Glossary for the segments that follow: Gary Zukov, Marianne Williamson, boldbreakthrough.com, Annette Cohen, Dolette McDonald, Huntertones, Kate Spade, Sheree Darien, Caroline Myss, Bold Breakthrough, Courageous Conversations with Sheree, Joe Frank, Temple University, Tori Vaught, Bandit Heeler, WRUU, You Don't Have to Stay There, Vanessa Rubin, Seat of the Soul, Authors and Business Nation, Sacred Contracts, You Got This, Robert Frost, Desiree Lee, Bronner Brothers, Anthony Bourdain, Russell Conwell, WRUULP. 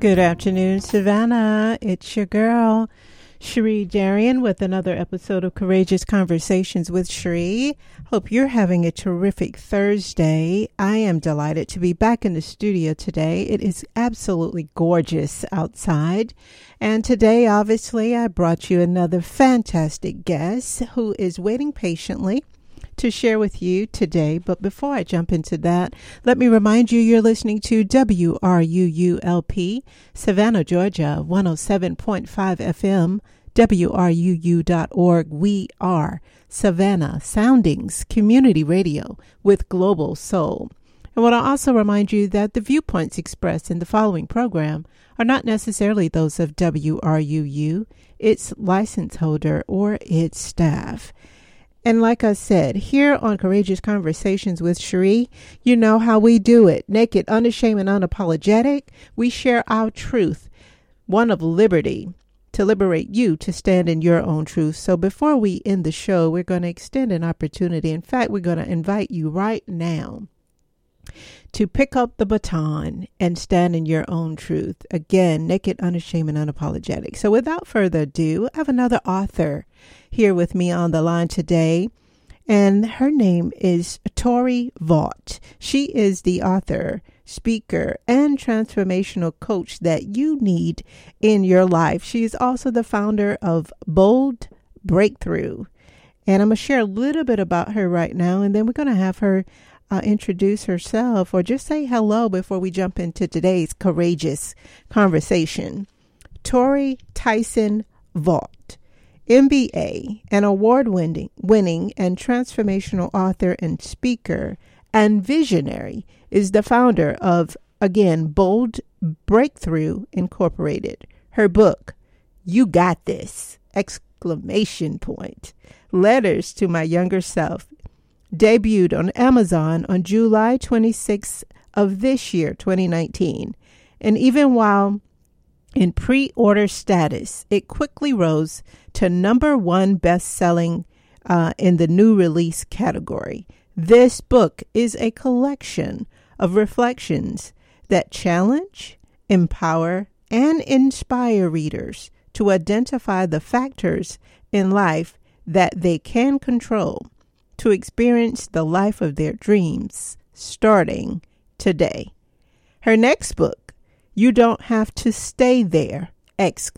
Good afternoon, Savannah. It's your girl, Sheree Darien, with another episode of Courageous Conversations with Sheree. Hope you're having a terrific Thursday. I am delighted to be back in the studio today. It is absolutely gorgeous outside. And today, obviously, I brought you another fantastic guest who is waiting patiently to share with you today. But before I jump into that, let me remind you, you're listening to WRUULP, Savannah, Georgia, 107.5 FM, WRUU.org. We are Savannah Soundings Community Radio with Global Soul. I want to also remind you that the viewpoints expressed in the following program are not necessarily those of WRUU, its license holder, or its staff. And like I said, here on Courageous Conversations with Sheree, you know how we do it. Naked, unashamed, and unapologetic. We share our truth, one of liberty, to liberate you to stand in your own truth. So before we end the show, we're going to extend an opportunity. In fact, we're going to invite you right now to pick up the baton and stand in your own truth. Again, naked, unashamed, and unapologetic. So without further ado, I have another author here with me on the line today, and her name is Tori Vaught. She is the author, speaker, and transformational coach that you need in your life. She is also the founder of Bold Breakthrough, and I'm going to share a little bit about her right now, and then we're going to have her introduce herself or just say hello before we jump into today's courageous conversation. Tori Tyson Vaught, MBA, an award-winning and transformational author and speaker and visionary, is the founder of, again, Bold Breakthrough Incorporated. Her book, You Got This! Letters to My Younger Self, debuted on Amazon on July 26 of this year, 2019. And even while in pre-order status, it quickly rose to number one best-selling in the new release category. This book is a collection of reflections that challenge, empower, and inspire readers to identify the factors in life that they can control to experience the life of their dreams, starting today. Her next book, You Don't Have to Stay There! 6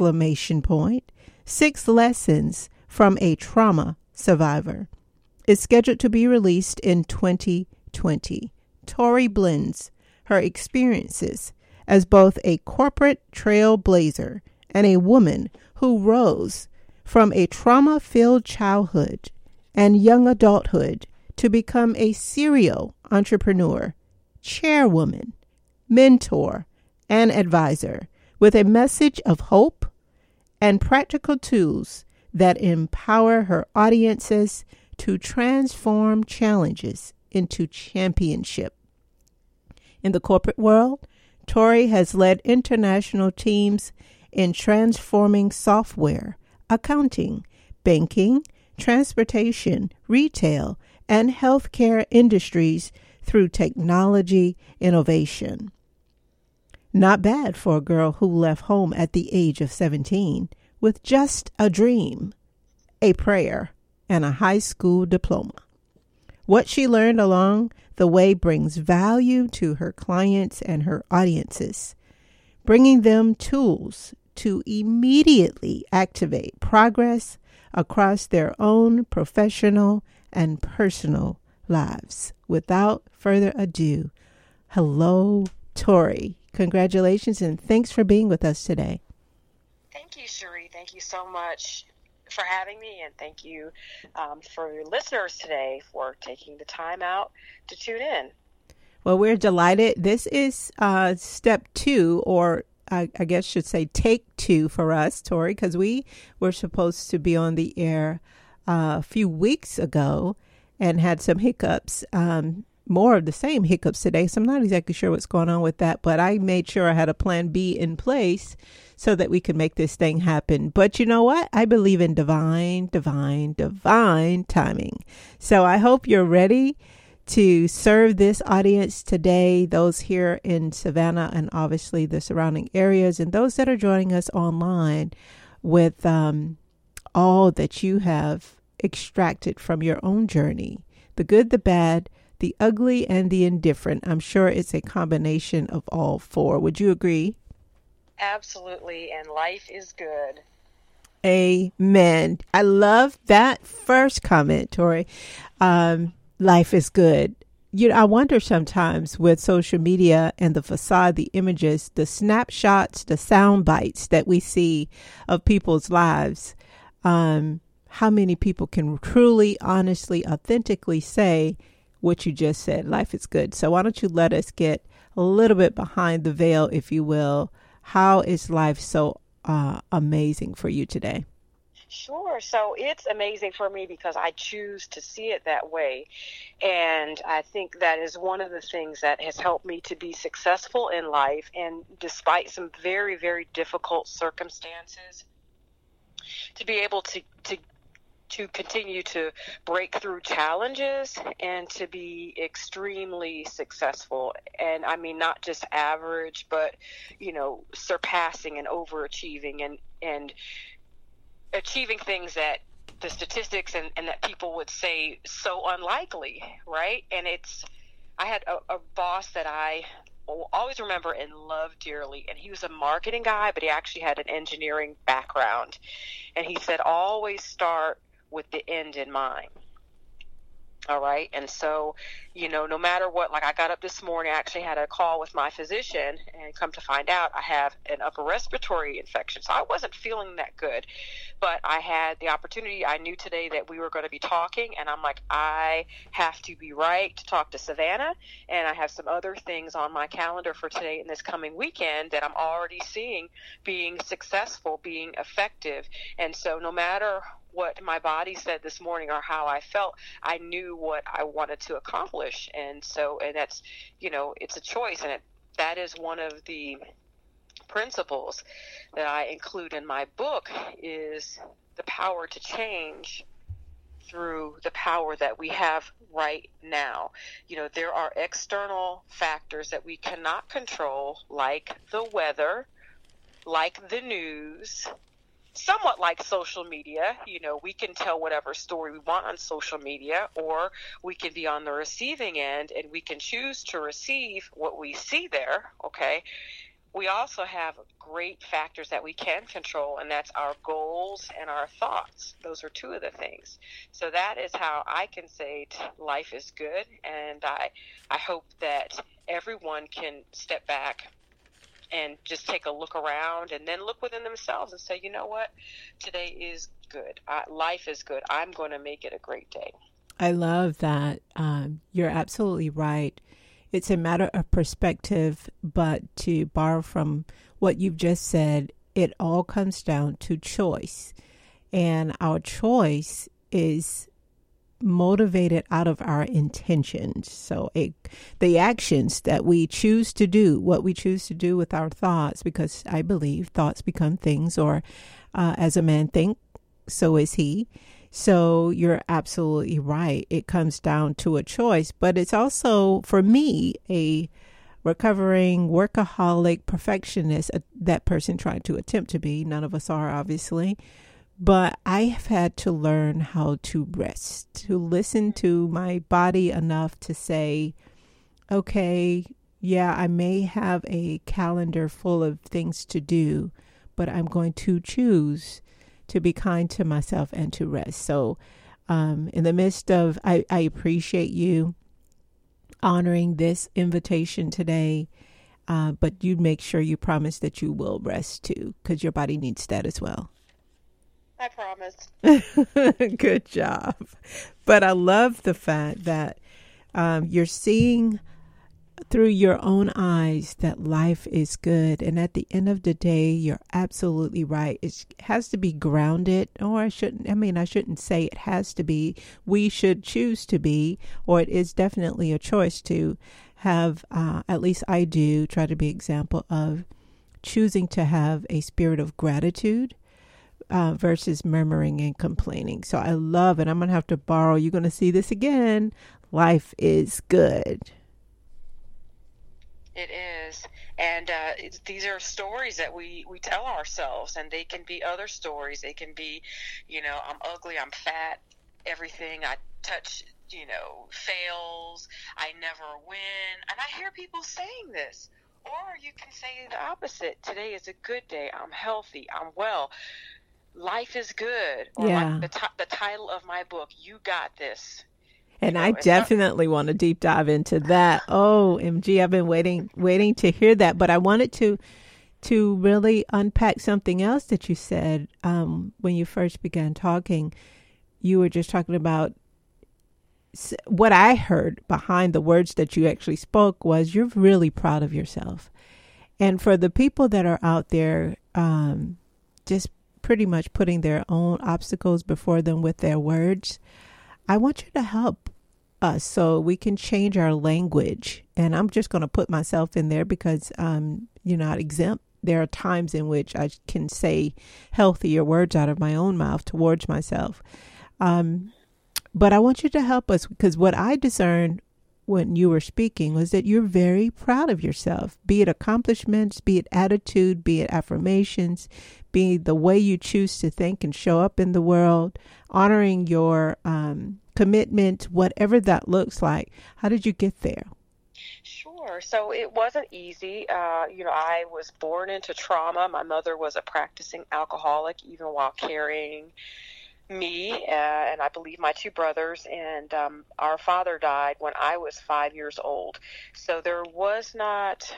Lessons from a Trauma Survivor, is scheduled to be released in 2020. Tori blends her experiences as both a corporate trailblazer and a woman who rose from a trauma-filled childhood and young adulthood to become a serial entrepreneur, chairwoman, mentor, and advisor, with a message of hope and practical tools that empower her audiences to transform challenges into championship. In the corporate world, Tori has led international teams in transforming software, accounting, banking, transportation, retail, and healthcare industries through technology innovation. Not bad for a girl who left home at the age of 17 with just a dream, a prayer, and a high school diploma. What she learned along the way brings value to her clients and her audiences, bringing them tools to immediately activate progress across their own professional and personal lives. Without further ado, hello, Tori. Congratulations and thanks for being with us today. Thank you, Sheree. Thank you so much for having me, and thank you for your listeners today for taking the time out to tune in. Well, we're delighted. This is step two, or I guess should say take two for us, Tori, because we were supposed to be on the air a few weeks ago and had some hiccups. More of the same hiccups today, so I'm not exactly sure what's going on with that, but I made sure I had a plan B in place so that we could make this thing happen. But you know what? I believe in divine timing. So I hope you're ready to serve this audience today, those here in Savannah and obviously the surrounding areas, and those that are joining us online with all that you have extracted from your own journey, the good, the bad, the ugly, and the indifferent. I'm sure it's a combination of all four. Would you agree? Absolutely. And life is good. Amen. I love that first comment, Tori. Life is good. You know, I wonder sometimes with social media and the facade, the images, the snapshots, the sound bites that we see of people's lives, how many people can truly, honestly, authentically say what you just said, life is good. So why don't you let us get a little bit behind the veil, if you will. How is life so amazing for you today? Sure. So it's amazing for me because I choose to see it that way. And I think that is one of the things that has helped me to be successful in life. And despite some very, very difficult circumstances, to be able to continue to break through challenges and to be extremely successful. And I mean, not just average, but, you know, surpassing and overachieving and achieving things that the statistics and that people would say so unlikely, right? And it's, I had a boss that I always remember and love dearly, and he was a marketing guy, but he actually had an engineering background. And he said, always start with the end in mind. All right. And so, you know, no matter what, like I got up this morning, I actually had a call with my physician, and come to find out I have an upper respiratory infection. So I wasn't feeling that good, but I had the opportunity. I knew today that we were going to be talking, and I'm like, I have to be right to talk to Savannah. And I have some other things on my calendar for today and this coming weekend that I'm already seeing being successful, being effective. And so no matter what my body said this morning or how I felt, I knew what I wanted to accomplish. And so, and that's, you know, it's a choice. And that is one of the principles that I include in my book, is the power to change through the power that we have right now. You know, there are external factors that we cannot control, like the weather, like the news, somewhat like social media. You know, we can tell whatever story we want on social media, or we can be on the receiving end and we can choose to receive what we see there. Okay. We also have great factors that we can control, and that's our goals and our thoughts. Those are two of the things. So that is how I can say life is good. And I hope that everyone can step back and just take a look around and then look within themselves and say, you know what, today is good. Life is good. I'm going to make it a great day. I love that. You're absolutely right. It's a matter of perspective, but to borrow from what you've just said, it all comes down to choice. And our choice is motivated out of our intentions. So the actions that we choose to do, what we choose to do with our thoughts, because I believe thoughts become things, or as a man think, so is he. So you're absolutely right. It comes down to a choice, but it's also, for me, a recovering workaholic perfectionist, that person trying to attempt to be. None of us are, obviously. But I have had to learn how to rest, to listen to my body enough to say, okay, yeah, I may have a calendar full of things to do, but I'm going to choose to be kind to myself and to rest. So in the midst of, I appreciate you honoring this invitation today, but you make sure you promise that you will rest too, because your body needs that as well. I promise. Good job. But I love the fact that you're seeing through your own eyes that life is good. And at the end of the day, you're absolutely right. It has to be grounded, or I shouldn't say it has to be. We should choose to be, or it is definitely a choice to have, at least I do, try to be an example of choosing to have a spirit of gratitude. versus murmuring and complaining. So I love it. I'm going to have to borrow. You're going to see this again. Life is good. It is. And these are stories that we tell ourselves, and they can be other stories. They can be, you know, I'm ugly, I'm fat, everything I touch, you know, fails, I never win. And I hear people saying this. Or you can say the opposite. Today is a good day. I'm healthy. I'm well. Life is good. Or yeah. Like the title of my book, You Got This. And you know, I definitely want to deep dive into that. Oh, MG, I've been waiting to hear that. But I wanted to really unpack something else that you said when you first began talking. You were just talking about what I heard behind the words that you actually spoke was you're really proud of yourself. And for the people that are out there just pretty much putting their own obstacles before them with their words, I want you to help us so we can change our language. And I'm just going to put myself in there because you're not exempt. There are times in which I can say healthier words out of my own mouth towards myself. But I want you to help us because what I discerned when you were speaking was that you're very proud of yourself, be it accomplishments, be it attitude, be it affirmations, be the way you choose to think and show up in the world, honoring your commitment, whatever that looks like. How did you get there? Sure. So it wasn't easy. I was born into trauma. My mother was a practicing alcoholic, even while carrying me and I believe my two brothers, and our father died when I was 5 years old. So there was not,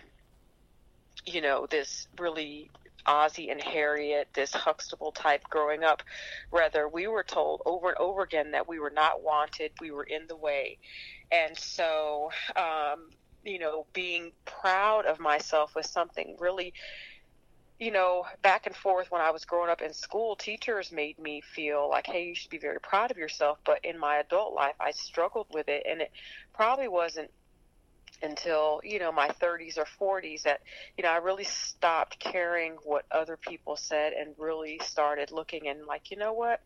you know, this really Ozzie and Harriet, this Huxtable type growing up. Rather, we were told over and over again that we were not wanted, we were in the way. And so, being proud of myself was something really, you know, back and forth. When I was growing up in school, teachers made me feel like, hey, you should be very proud of yourself. But in my adult life, I struggled with it. And it probably wasn't until, you know, my 30s or 40s that, you know, I really stopped caring what other people said and really started looking and like, you know what?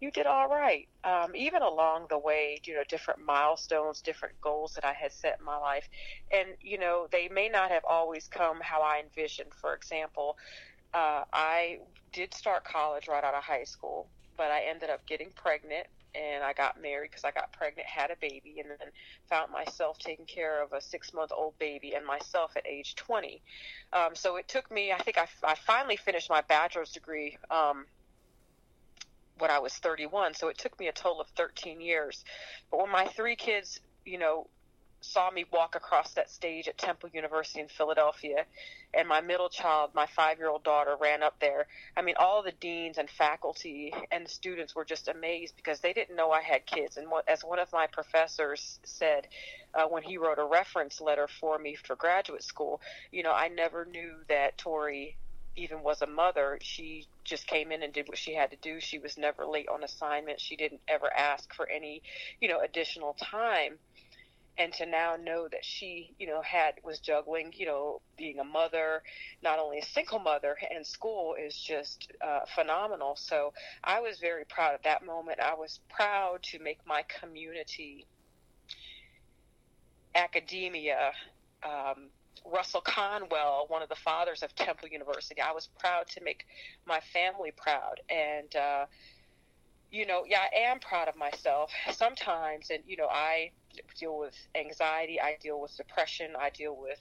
You did all right. Even along the way, you know, different milestones, different goals that I had set in my life. And, you know, they may not have always come how I envisioned. For example, I did start college right out of high school, but I ended up getting pregnant and I got married because I got pregnant, had a baby, and then found myself taking care of a 6-month-old baby and myself at age 20. So it took me, I think I finally finished my bachelor's degree, when I was 31. So it took me a total of 13 years. But when my 3 kids, you know, saw me walk across that stage at Temple University in Philadelphia, and my middle child, my 5-year-old daughter, ran up there, I mean, all the deans and faculty and students were just amazed because they didn't know I had kids. And as one of my professors said, when he wrote a reference letter for me for graduate school, you know, I never knew that Tori even was a mother. She just came in and did what she had to do. She was never late on assignment. She didn't ever ask for any, you know, additional time. And to now know that she, you know, was juggling, you know, being a mother, not only a single mother, and school is just phenomenal. So I was very proud of that moment. I was proud to make my community, academia, Russell Conwell, one of the fathers of Temple University. I was proud to make my family proud. And, I am proud of myself sometimes. And, you know, I deal with anxiety. I deal with depression. I deal with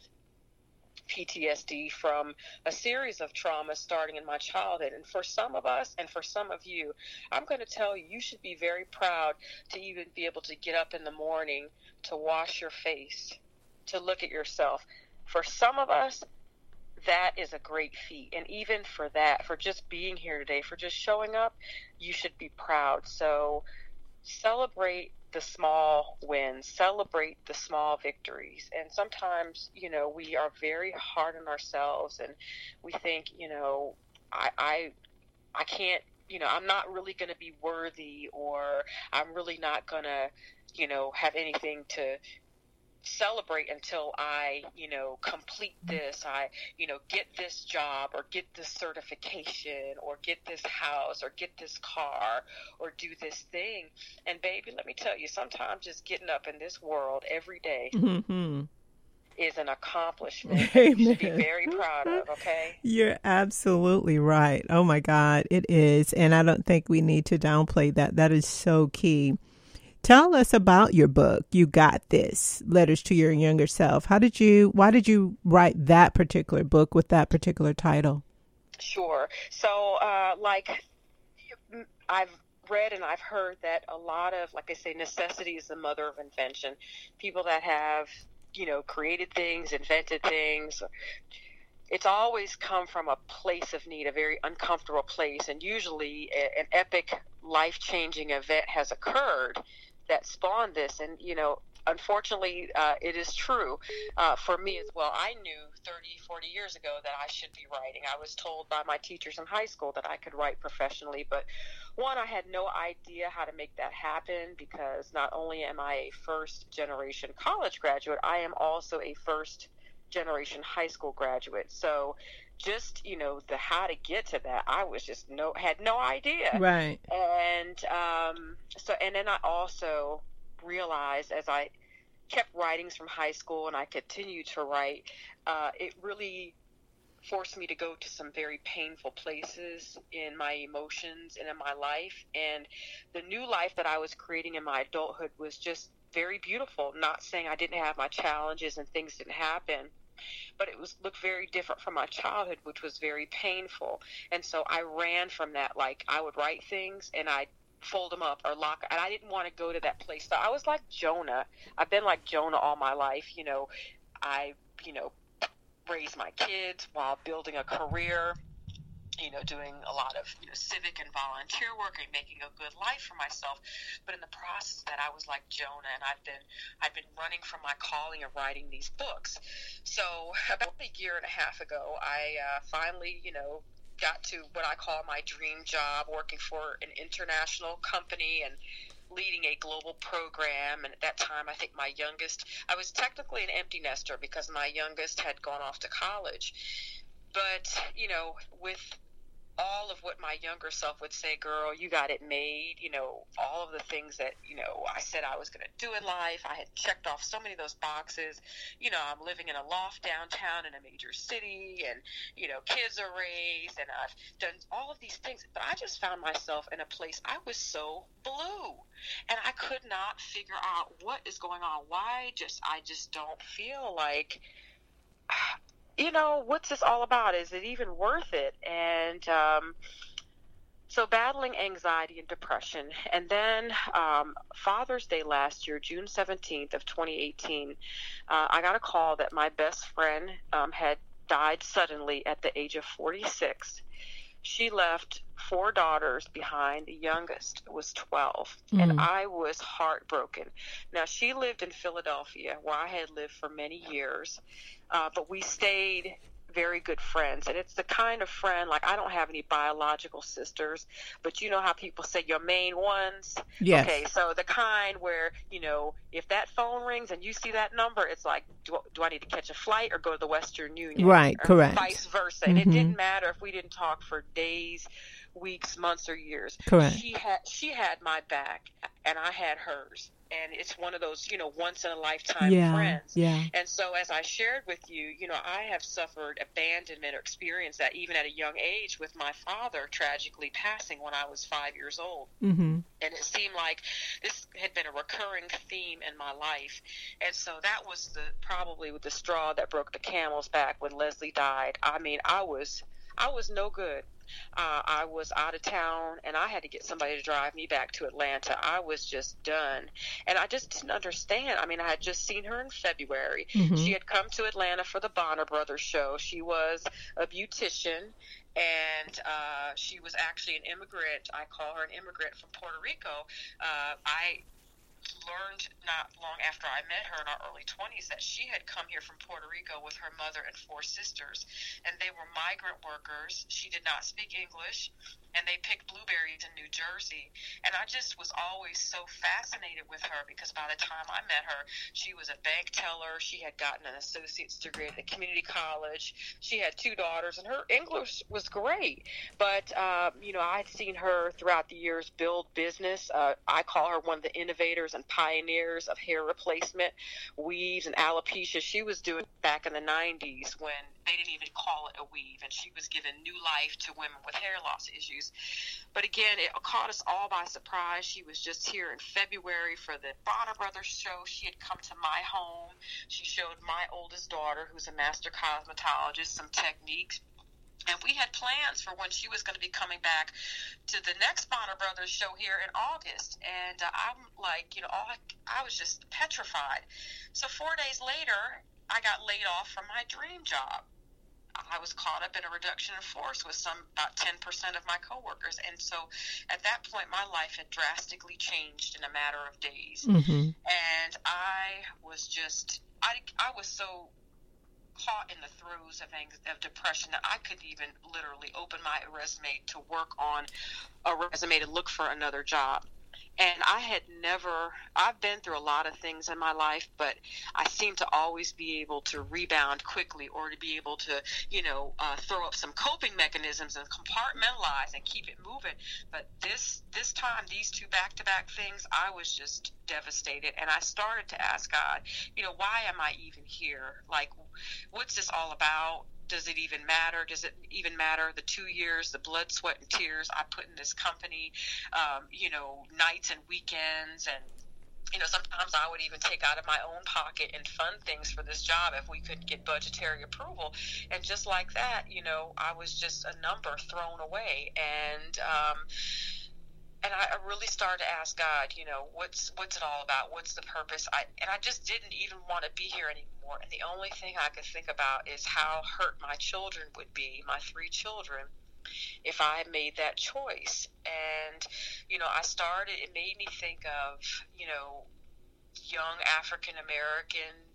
PTSD from a series of traumas starting in my childhood. And for some of us and for some of you, I'm going to tell you, you should be very proud to even be able to get up in the morning, to wash your face, to look at yourself. For some of us, that is a great feat. And even for that, for just being here today, for just showing up, you should be proud. So celebrate the small wins, celebrate the small victories. And sometimes, you know, we are very hard on ourselves and we think, you know, I can't, you know, I'm not really going to be worthy, or I'm really not going to, you know, have anything to celebrate until I, complete this, I get this job or get this certification or get this house or get this car or do this thing. And baby, let me tell you, sometimes just getting up in this world every day is an accomplishment that you should be very proud of, okay? You're absolutely right. Oh my God, it is. And I don't think we need to downplay that. That is so key. Tell us about your book, You Got This, Letters to Your Younger Self. Why did you write that particular book with that particular title? Sure. So, I've read and I've heard that a lot of, like they say, necessity is the mother of invention. People that have, created things, invented things, it's always come from a place of need, a very uncomfortable place. And usually an epic life-changing event has occurred that spawned this. And, unfortunately, it is true for me as well. I knew 40 years ago that I should be writing. I was told by my teachers in high school that I could write professionally. But one, I had no idea how to make that happen, because not only am I a first-generation college graduate, I am also a first-generation high school graduate. So just, the how to get to that, I was just had no idea. Right. And then I also realized, as I kept writings from high school and I continued to write, it really forced me to go to some very painful places in my emotions and in my life. And the new life that I was creating in my adulthood was just very beautiful. Not saying I didn't have my challenges and things didn't happen, but it looked very different from my childhood, which was very painful. And so I ran from that. Like, I would write things and I'd fold them up or lock, and I didn't want to go to that place. So I was like Jonah. I've been like Jonah all my life. I raised my kids while building a career, doing a lot of civic and volunteer work and making a good life for myself. But in the process, that I was like Jonah, and I've been running from my calling of writing these books. So about a year and a half ago, I finally, got to what I call my dream job, working for an international company and leading a global program. And at that time, I think my youngest, I was technically an empty nester because my youngest had gone off to college. But, with all of what my younger self would say, girl, you got it made, all of the things that, I said I was going to do in life, I had checked off so many of those boxes. I'm living in a loft downtown in a major city, and, kids are raised, and I've done all of these things. But I just found myself in a place, I was so blue, and I could not figure out what is going on. Why I just don't feel like, what's this all about? Is it even worth it? And so battling anxiety and depression. And then Father's Day last year, June 17th of 2018, I got a call that my best friend had died suddenly at the age of 46. She left 4 daughters behind. The youngest was 12, and I was heartbroken. Now, she lived in Philadelphia, where I had lived for many years, but we stayed very good friends. And it's the kind of friend, like, I don't have any biological sisters, but you know how people say your main ones? Yes. Okay, so the kind where, if that phone rings and you see that number, it's like, do I need to catch a flight or go to the Western Union? Right, correct. Vice versa. And it didn't matter if we didn't talk for days, weeks, months, or years. Correct. She had my back, and I had hers. And it's one of those, once in a lifetime friends. Yeah. And so, as I shared with you, I have suffered abandonment, or experienced that even at a young age, with my father tragically passing when I was 5 years old. And it seemed like this had been a recurring theme in my life. And so that was probably the straw that broke the camel's back when Leslie died. I mean, I was no good. I was out of town, and I had to get somebody to drive me back to Atlanta. I was just done. And I just didn't understand. I mean, I had just seen her in February. She had come to Atlanta for the Bronner Brothers show. She was a beautician, and she was actually an immigrant. I call her an immigrant from Puerto Rico. I learned not long after I met her in our early 20s that she had come here from Puerto Rico with her mother and four sisters, and they were migrant workers. She did not speak English, and they picked blueberries in New Jersey. And I just was always so fascinated with her, because by the time I met her, she was a bank teller. She had gotten an associate's degree at the community college. She had two daughters, and her English was great. But, you know, I'd seen her throughout the years build business. I call her one of the innovators and pioneers of hair replacement, weaves, and alopecia. She was doing back in the 90s when they didn't even call it a weave, and she was giving new life to women with hair loss issues. But again, it caught us all by surprise. She was just here in February for the Bronner Brothers show. She had come to my home. She showed my oldest daughter, who's a master cosmetologist, some techniques. And we had plans for when she was going to be coming back to the next Bronner Brothers show here in August. And I'm like, you know, I was just petrified. So 4 days later, I got laid off from my dream job. I was caught up in a reduction in force with about 10% of my coworkers. And so at that point, my life had drastically changed in a matter of days. Mm-hmm. And I was just, I was so caught in the throes of depression that I could even literally open my resume to work on a resume to look for another job. And I had never, I've been through a lot of things in my life, but I seem to always be able to rebound quickly, or to be able to, you know, throw up some coping mechanisms and compartmentalize and keep it moving. But this time, these two back-to-back things, I was just devastated. And I started to ask God, you know, why am I even here? Like, what's this all about? Does it even matter? Does it even matter? The 2 years, the blood, sweat, and tears I put in this company, you know, nights and weekends. And, you know, sometimes I would even take out of my own pocket and fund things for this job if we couldn't get budgetary approval. And just like that, you know, I was just a number thrown away. And I really started to ask God, you know, what's it all about? What's the purpose? I just didn't even want to be here anymore. And the only thing I could think about is how hurt my children would be, my three children, if I had made that choice. And, you know, it made me think of, you know, young African-American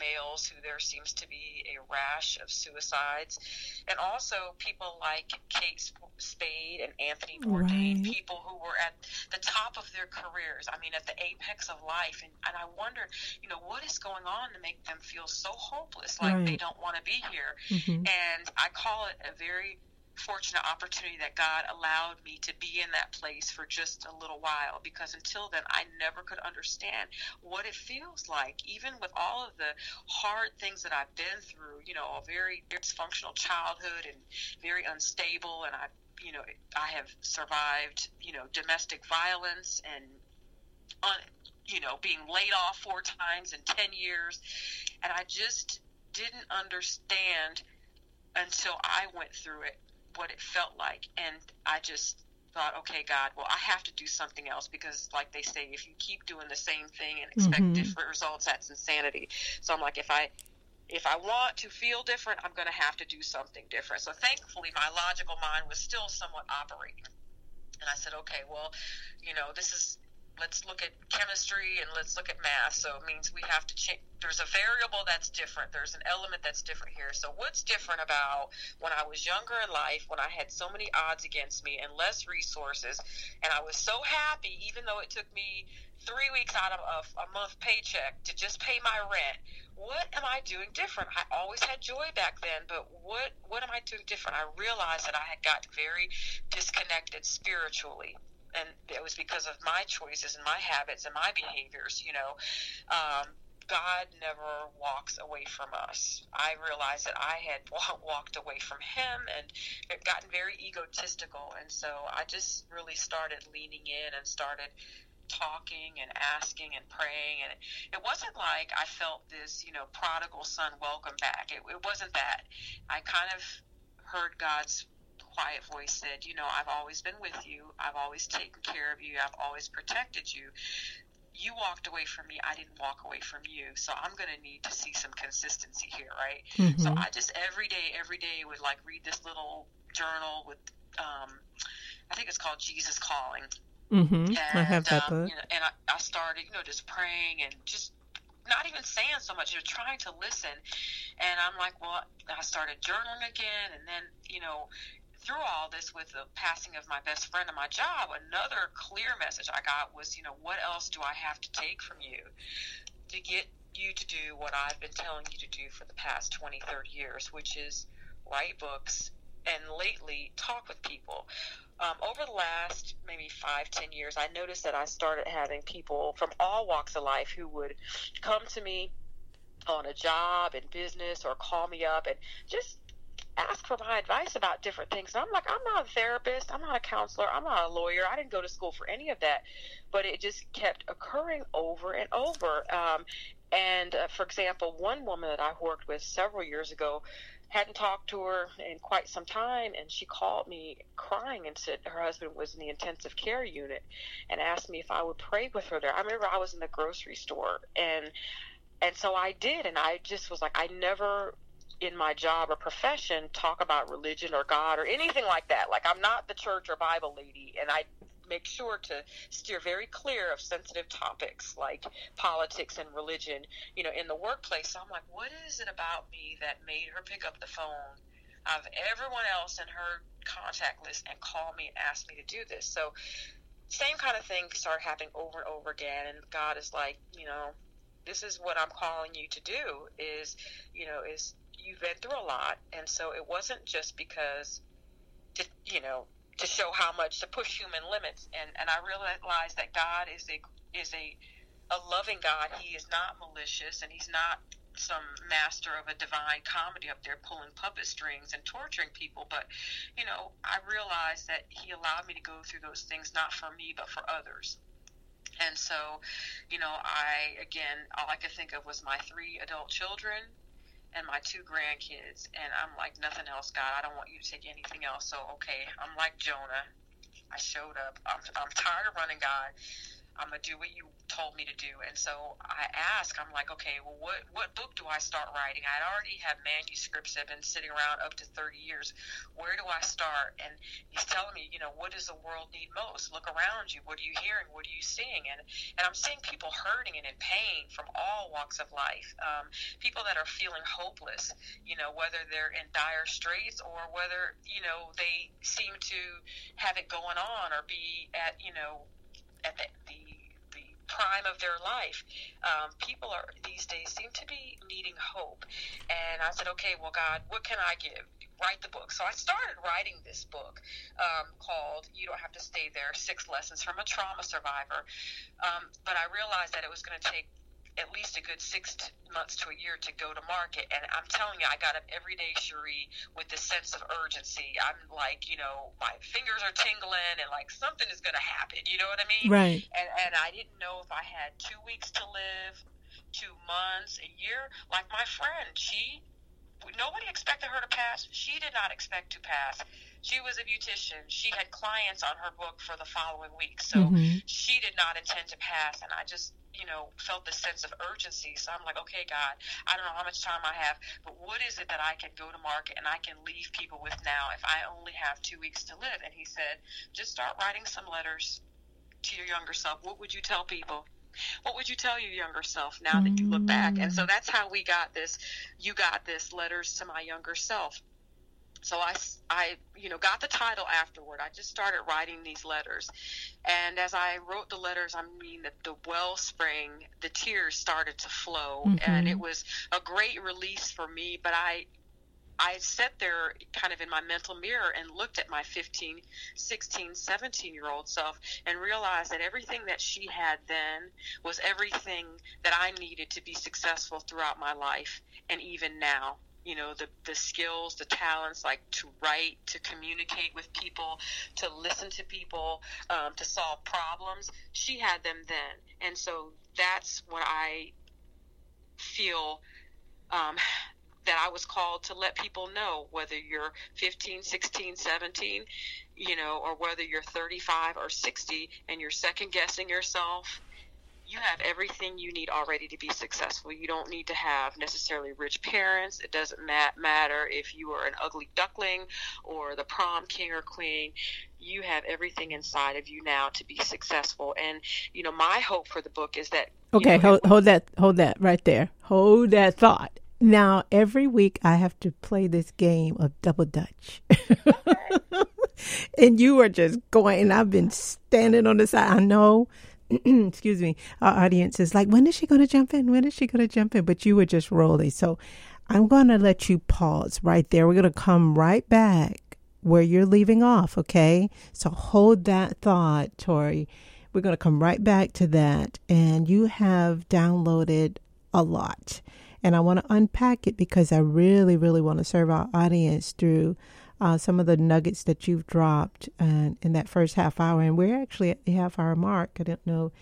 males who there seems to be a rash of suicides, and also people like Kate Spade and Anthony Bourdain, right. People who were at the top of their careers, I mean at the apex of life, and I wondered, you know, what is going on to make them feel so hopeless, like right. They don't want to be here. Mm-hmm. And I call it a very fortunate opportunity that God allowed me to be in that place for just a little while, because until then I never could understand what it feels like, even with all of the hard things that I've been through, you know, a very dysfunctional childhood and very unstable, and I have survived, you know, domestic violence and you know, being laid off 4 times in 10 years, and I just didn't understand until I went through it what it felt like. And I just thought, okay, God, well, I have to do something else, because like they say, if you keep doing the same thing and expect mm-hmm. different results, that's insanity. So I'm like, if I want to feel different, I'm going to have to do something different. So thankfully, my logical mind was still somewhat operating. And I said, okay, well, you know, let's look at chemistry and let's look at math. So it means we have to change. There's a variable that's different. There's an element that's different here. So what's different about when I was younger in life, when I had so many odds against me and less resources, and I was so happy, even though it took me 3 weeks out of a month paycheck to just pay my rent. What am I doing different? I always had joy back then, but what am I doing different? I realized that I had gotten very disconnected spiritually. And it was because of my choices and my habits and my behaviors, you know. God never walks away from us. I realized that I had walked away from him and had gotten very egotistical. And so I just really started leaning in and started talking and asking and praying. And it wasn't like I felt this, you know, prodigal son welcome back. It wasn't that. I kind of heard God's quiet voice said, you know, I've always been with you. I've always taken care of you. I've always protected you. You walked away from me. I didn't walk away from you. So I'm going to need to see some consistency here, right? Mm-hmm. So I just every day would like read this little journal with, I think it's called Jesus Calling. Mm-hmm. And, I have that book. You know, and I started, just praying and just not even saying so much. You're trying to listen. And I'm like, well, I started journaling again. And then, through all this, with the passing of my best friend and my job, another clear message I got was, what else do I have to take from you to get you to do what I've been telling you to do for the past 20, 30 years, which is write books and lately talk with people. Over the last maybe 5-10 years, I noticed that I started having people from all walks of life who would come to me on a job and business or call me up and just ask for my advice about different things. And I'm like, I'm not a therapist. I'm not a counselor. I'm not a lawyer. I didn't go to school for any of that. But it just kept occurring over and over. For example, one woman that I worked with several years ago, hadn't talked to her in quite some time, and she called me crying and said her husband was in the intensive care unit and asked me if I would pray with her there. I remember I was in the grocery store, and so I did, and I just was like, I never in my job or profession talk about religion or God or anything like that. Like, I'm not the church or Bible lady, and I make sure to steer very clear of sensitive topics like politics and religion, in the workplace. So I'm like, what is it about me that made her pick up the phone out of everyone else in her contact list and call me and ask me to do this? So same kind of thing started happening over and over again. And God is like, this is what I'm calling you to do is you've been through a lot. And so it wasn't just because, to show how much to push human limits. And I realized that God is a loving God. He is not malicious, and he's not some master of a divine comedy up there pulling puppet strings and torturing people. But, I realized that he allowed me to go through those things, not for me, but for others. And so, all I could think of was my 3 adult children and my 2 grandkids, and I'm like, nothing else, God. I don't want you to take anything else. So, okay, I'm like Jonah. I showed up. I'm tired of running, God. I'm going to do what you told me to do. And so I asked, I'm like, okay, well, what book do I start writing? I'd already have manuscripts that have been sitting around up to 30 years. Where do I start? And he's telling me, what does the world need most? Look around you. What are you hearing? What are you seeing? And I'm seeing people hurting and in pain from all walks of life. People that are feeling hopeless, whether they're in dire straits or whether, they seem to have it going on or be at, at the prime of their life. People are these days seem to be needing hope. And I said, okay, well, God, what can I give? Write the book. So I started writing this book called You Don't Have to Stay There, 6 Lessons from a Trauma Survivor. But I realized that it was going to take at least a good 6 months to a year to go to market. And I'm telling you, I got up every day, Sheree, with this sense of urgency. I'm like, my fingers are tingling and like something is going to happen. You know what I mean? Right. And I didn't know if I had 2 weeks to live, 2 months, a year. Like my friend, nobody expected her to pass. She did not expect to pass. She was a beautician. She had clients on her book for the following week. So she did not intend to pass. And I just, felt this sense of urgency. So I'm like, okay, God, I don't know how much time I have, but what is it that I can go to market and I can leave people with now if I only have 2 weeks to live? And he said, just start writing some letters to your younger self. What would you tell people? What would you tell your younger self now that you look back? And so that's how we got this, You Got This, Letters to My Younger Self. So I got the title afterward. I just started writing these letters. And as I wrote the letters, the wellspring, the tears started to flow. And it was a great release for me. But I sat there kind of in my mental mirror and looked at my 15, 16, 17-year-old self and realized that everything that she had then was everything that I needed to be successful throughout my life and even now. The skills, the talents, like to write, to communicate with people, to listen to people, to solve problems. She had them then. And so that's what I feel that I was called to let people know, whether you're 15, 16, 17, or whether you're 35 or 60 and you're second guessing yourself. you have everything you need already to be successful. You don't need to have necessarily rich parents. It doesn't matter if you are an ugly duckling or the prom king or queen. You have everything inside of you now to be successful. And, you know, my hope for the book is that. Okay, hold that right there. Hold that thought. Now, every week I have to play this game of double dutch. Okay. And you are just going, and I've been standing on the side. I know, excuse me, our audience is like, when is she going to jump in? When is she going to jump in? But you were just rolling. So I'm going to let you pause right there. We're going to come right back where you're leaving off, okay? So hold that thought, Tori. We're going to come right back to that. And you have downloaded a lot. And I want to unpack it because I really, really want to serve our audience through some of the nuggets that you've dropped in that first half hour. And we're actually at the half hour mark. I don't know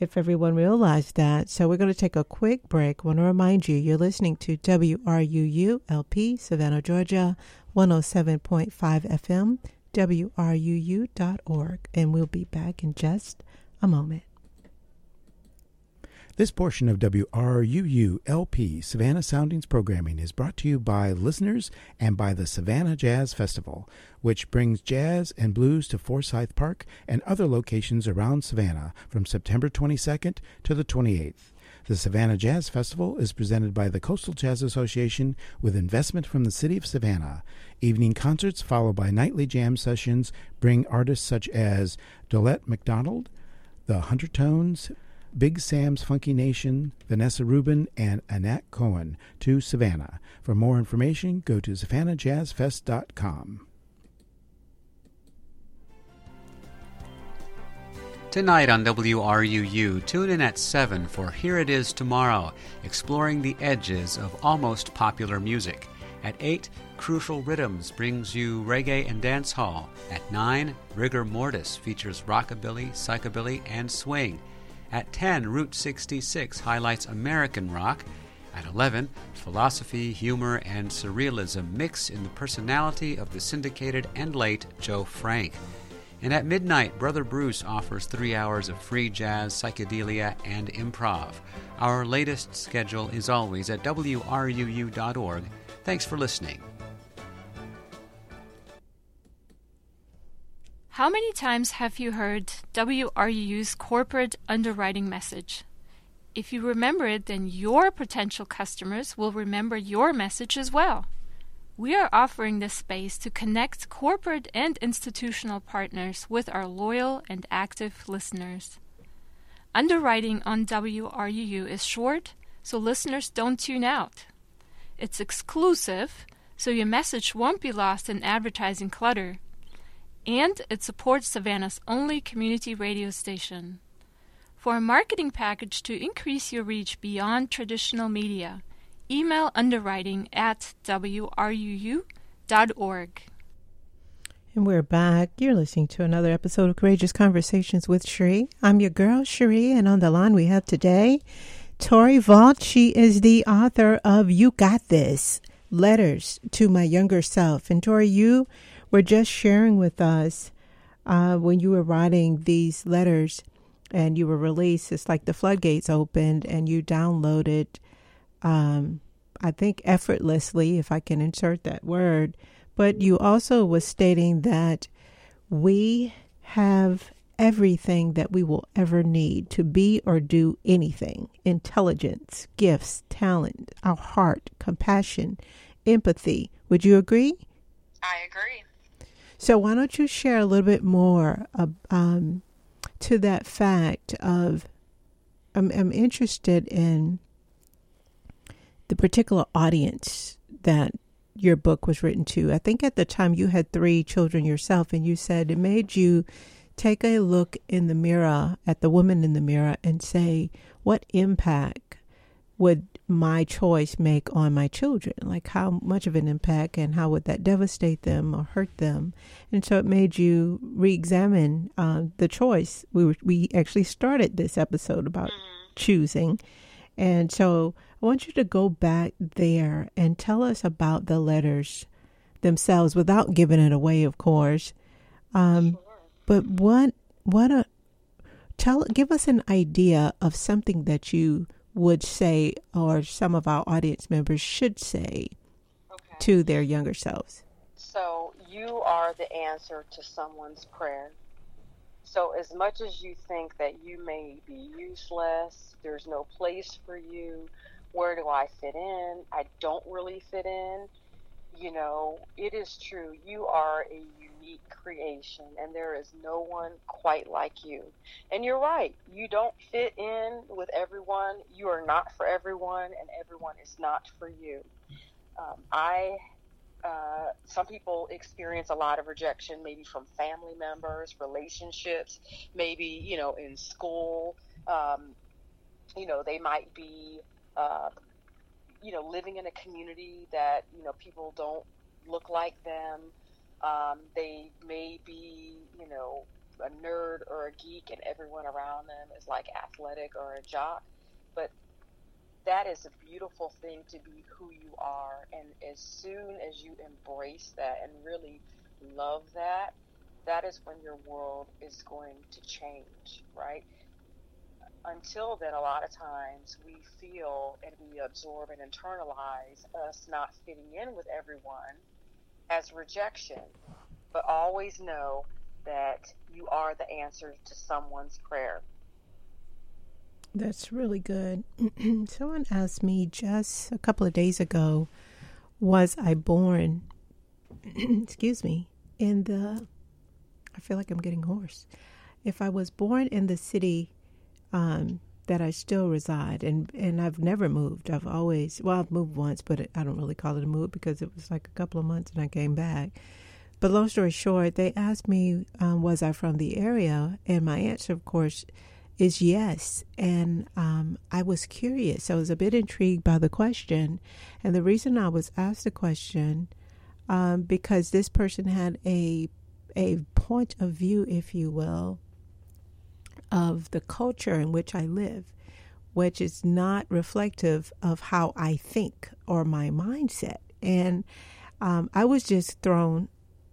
if everyone realized that. So we're going to take a quick break. I want to remind you, you're listening to WRUULP, Savannah, Georgia, 107.5 FM, WRUU.org. And we'll be back in just a moment. This portion of WRUULP Savannah Soundings programming is brought to you by listeners and by the Savannah Jazz Festival, which brings jazz and blues to Forsyth Park and other locations around Savannah from September 22nd to the 28th. The Savannah Jazz Festival is presented by the Coastal Jazz Association with investment from the City of Savannah. Evening concerts followed by nightly jam sessions bring artists such as Dolette McDonald, the Huntertones, Big Sam's Funky Nation, Vanessa Rubin, and Annette Cohen to Savannah. For more information, go to SavannahJazzFest.com. Tonight on WRUU, tune in at 7 for Here It Is Tomorrow, exploring the edges of almost popular music. At 8, Crucial Rhythms brings you reggae and dancehall. At 9, Rigor Mortis features rockabilly, psychobilly, and swing. At 10, Route 66 highlights American rock. At 11, philosophy, humor, and surrealism mix in the personality of the syndicated and late Joe Frank. And at midnight, Brother Bruce offers 3 hours of free jazz, psychedelia, and improv. Our latest schedule is always at WRUU.org. Thanks for listening. How many times have you heard WRUU's corporate underwriting message? If you remember it, then your potential customers will remember your message as well. We are offering this space to connect corporate and institutional partners with our loyal and active listeners. Underwriting on WRUU is short, so listeners don't tune out. It's exclusive, so your message won't be lost in advertising clutter. And it supports Savannah's only community radio station. For a marketing package to increase your reach beyond traditional media, email underwriting at WRUU.org. And we're back. You're listening to another episode of Courageous Conversations with Sheree. I'm your girl, Sheree, and on the line we have today Tori Vaught. She is the author of You Got This, Letters to My Younger Self. And Tori, you were just sharing with us when you were writing these letters and you were released, it's like the floodgates opened and you downloaded, I think effortlessly, if I can insert that word, but you also was stating that we have everything that we will ever need to be or do anything: intelligence, gifts, talent, our heart, compassion, empathy. Would you agree? I agree. So why don't you share a little bit more to that fact of, I'm interested in the particular audience that your book was written to. I think at the time you had 3 children yourself, and you said it made you take a look in the mirror at the woman in the mirror and say, what impact would my choice make on my children? Like, how much of an impact, and how would that devastate them or hurt them? And so it made you re-examine the choice. We actually started this episode about choosing. And so I want you to go back there and tell us about the letters themselves without giving it away, of course. Sure. But what give us an idea of something that you would say, or some of our audience members should say to their younger selves. So you are the answer to someone's prayer. So as much as you think that you may be useless, there's no place for you, where do I fit in? I don't really fit in. You know, it is true. You are a unique creation, and there is no one quite like you. And you're right. You don't fit in with everyone. You are not for everyone, and everyone is not for you. Some people experience a lot of rejection, maybe from family members, relationships, maybe, you know, in school, you know, they might be, you know, living in a community that, you know, people don't look like them. They may be, you know, a nerd or a geek and everyone around them is like athletic or a jock, but that is a beautiful thing to be who you are. And as soon as you embrace that and really love that, that is when your world is going to change, right? Until then, a lot of times we feel and we absorb and internalize us not fitting in with everyone as rejection. But always know that you are the answer to someone's prayer. That's really good. Someone asked me just a couple of days ago, was I born, excuse me, in the, I feel like I'm getting hoarse. If I was born in the city that I still reside, and I've never moved. I've always, well, I've moved once, but I don't really call it a move because it was like a couple of months and I came back. But long story short, they asked me, was I from the area? And my answer, of course, is yes. And I was curious. I was a bit intrigued by the question. And the reason I was asked the question, because this person had a point of view, if you will, of the culture in which I live, which is not reflective of how I think or my mindset. And I was just thrown,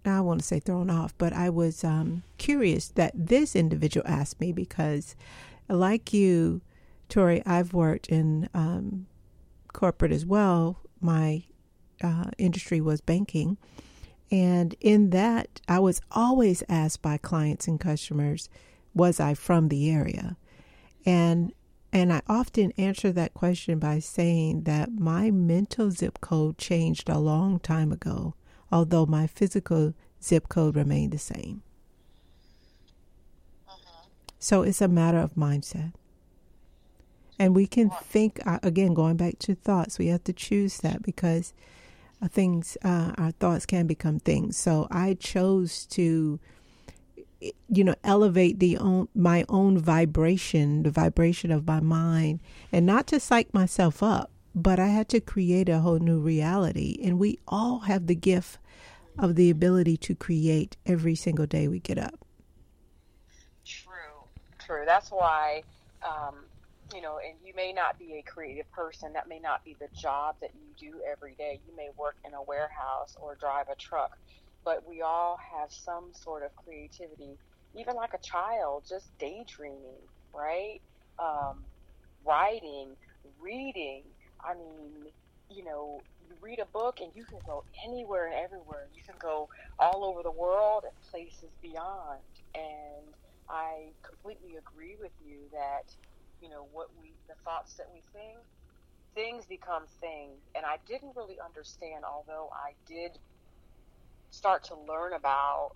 I want to say thrown off, but I was curious that this individual asked me, because like you, Tori, I've worked in corporate as well. My industry was banking. And in that, I was always asked by clients and customers, was I from the area? And I often answer that question by saying that my mental zip code changed a long time ago, although my physical zip code remained the same. So it's a matter of mindset. And we can think, again, going back to thoughts, we have to choose that, because things, our thoughts can become things. So I chose to, you know, elevate my own vibration, the vibration of my mind, and not to psych myself up, but I had to create a whole new reality. And we all have the gift of the ability to create every single day we get up. True. That's why, you know, and you may not be a creative person. That may not be the job that you do every day. You may work in a warehouse or drive a truck. But we all have some sort of creativity, even like a child, just daydreaming, right? Writing, reading. I mean, you know, you read a book and you can go anywhere and everywhere. You can go all over the world and places beyond. And I completely agree with you that, you know, the thoughts that we think, things become things. And I didn't really understand, although I did start to learn about,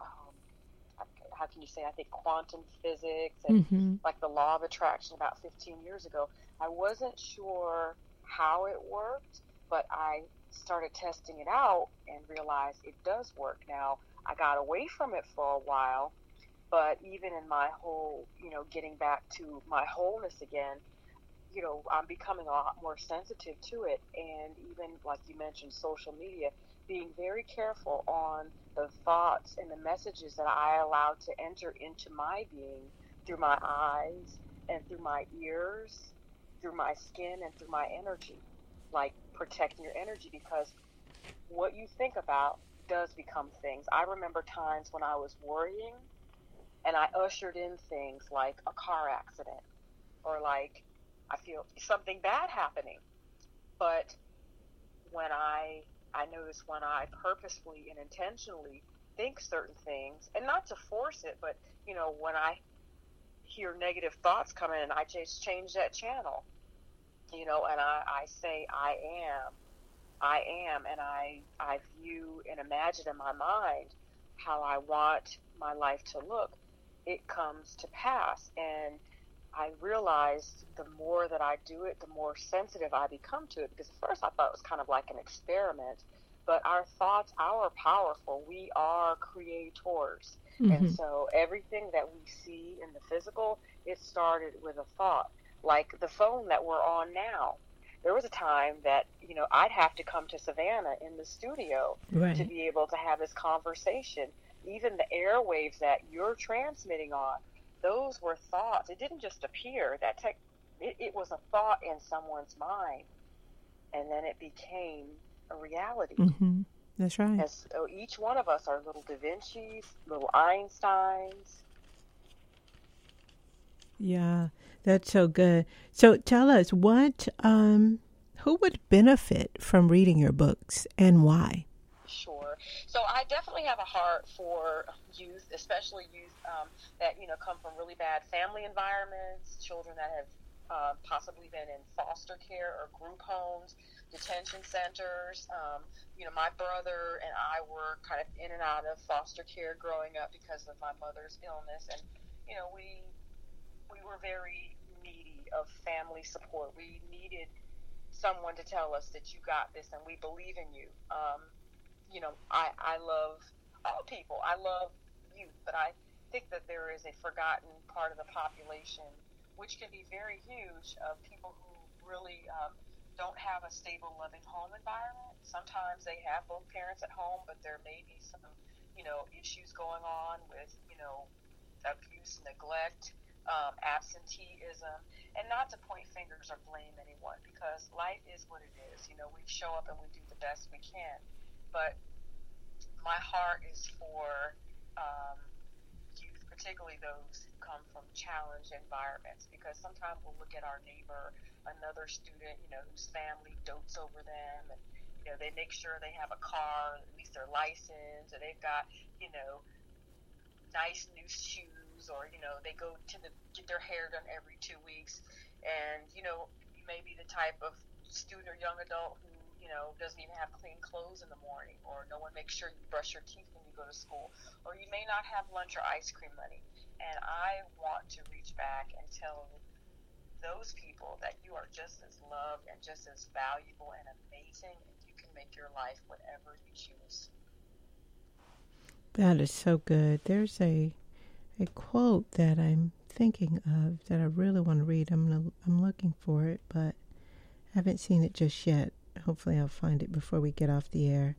how can you say, I think quantum physics and like the law of attraction about 15 years ago. I wasn't sure how it worked, but I started testing it out and realized it does work. Now, I got away from it for a while, but even in my whole, you know, getting back to my wholeness again, you know, I'm becoming a lot more sensitive to it. And even like you mentioned, social media, being very careful on the thoughts and the messages that I allow to enter into my being through my eyes and through my ears, through my skin and through my energy, like protecting your energy, because what you think about does become things. I remember times when I was worrying And I ushered in things like a car accident, or like I feel something bad happening. But when I notice when I purposefully and intentionally think certain things, and not to force it, but, you know, when I hear negative thoughts come in, I just change that channel, you know, and I say, I am, and I view and imagine in my mind how I want my life to look, it comes to pass. And I realized the more that I do it, the more sensitive I become to it, because at first I thought it was kind of like an experiment, but our thoughts are powerful. We are creators. Mm-hmm. And so everything that we see in the physical, it started with a thought. Like the phone that we're on now. There was a time that, you know, I'd have to come to Savannah in the studio to be able to have this conversation. Even the airwaves that you're transmitting on, those were thoughts. It didn't just appear. It was a thought in someone's mind, and then it became a reality. Mm-hmm. That's right. And so each one of us are little Da Vinci's, little Einsteins. Yeah, that's so good. So tell us, what, who would benefit from reading your books and why? Sure. So I definitely have a heart for youth, especially youth that, you know, come from really bad family environments, children that have possibly been in foster care or group homes, detention centers. You know, my brother and I were kind of in and out of foster care growing up because of my mother's illness. And, you know, we were very needy of family support. We needed someone to tell us that you got this and we believe in you. You know, I love all people. I love youth, but I think that there is a forgotten part of the population, which can be very huge, of people who really don't have a stable, loving home environment. Sometimes they have both parents at home, but there may be some, you know, issues going on with, you know, abuse, neglect, absenteeism, and not to point fingers or blame anyone, because life is what it is. You know, we show up and we do the best we can. But my heart is for youth, particularly those who come from challenged environments, because sometimes we'll look at our neighbor, another student, you know, whose family dotes over them, and, you know, they make sure they have a car, at least their license, or they've got, you know, nice new shoes, or, you know, they go to get their hair done every 2 weeks. And, you know, you may be the type of student or young adult who, you know, doesn't even have clean clothes in the morning, or no one makes sure you brush your teeth when you go to school, or you may not have lunch or ice cream money. And I want to reach back and tell those people that you are just as loved and just as valuable and amazing, and you can make your life whatever you choose. That is so good. There's a quote that I'm thinking of that I really want to read. I'm looking for it, but I haven't seen it just yet. Hopefully I'll find it before we get off the air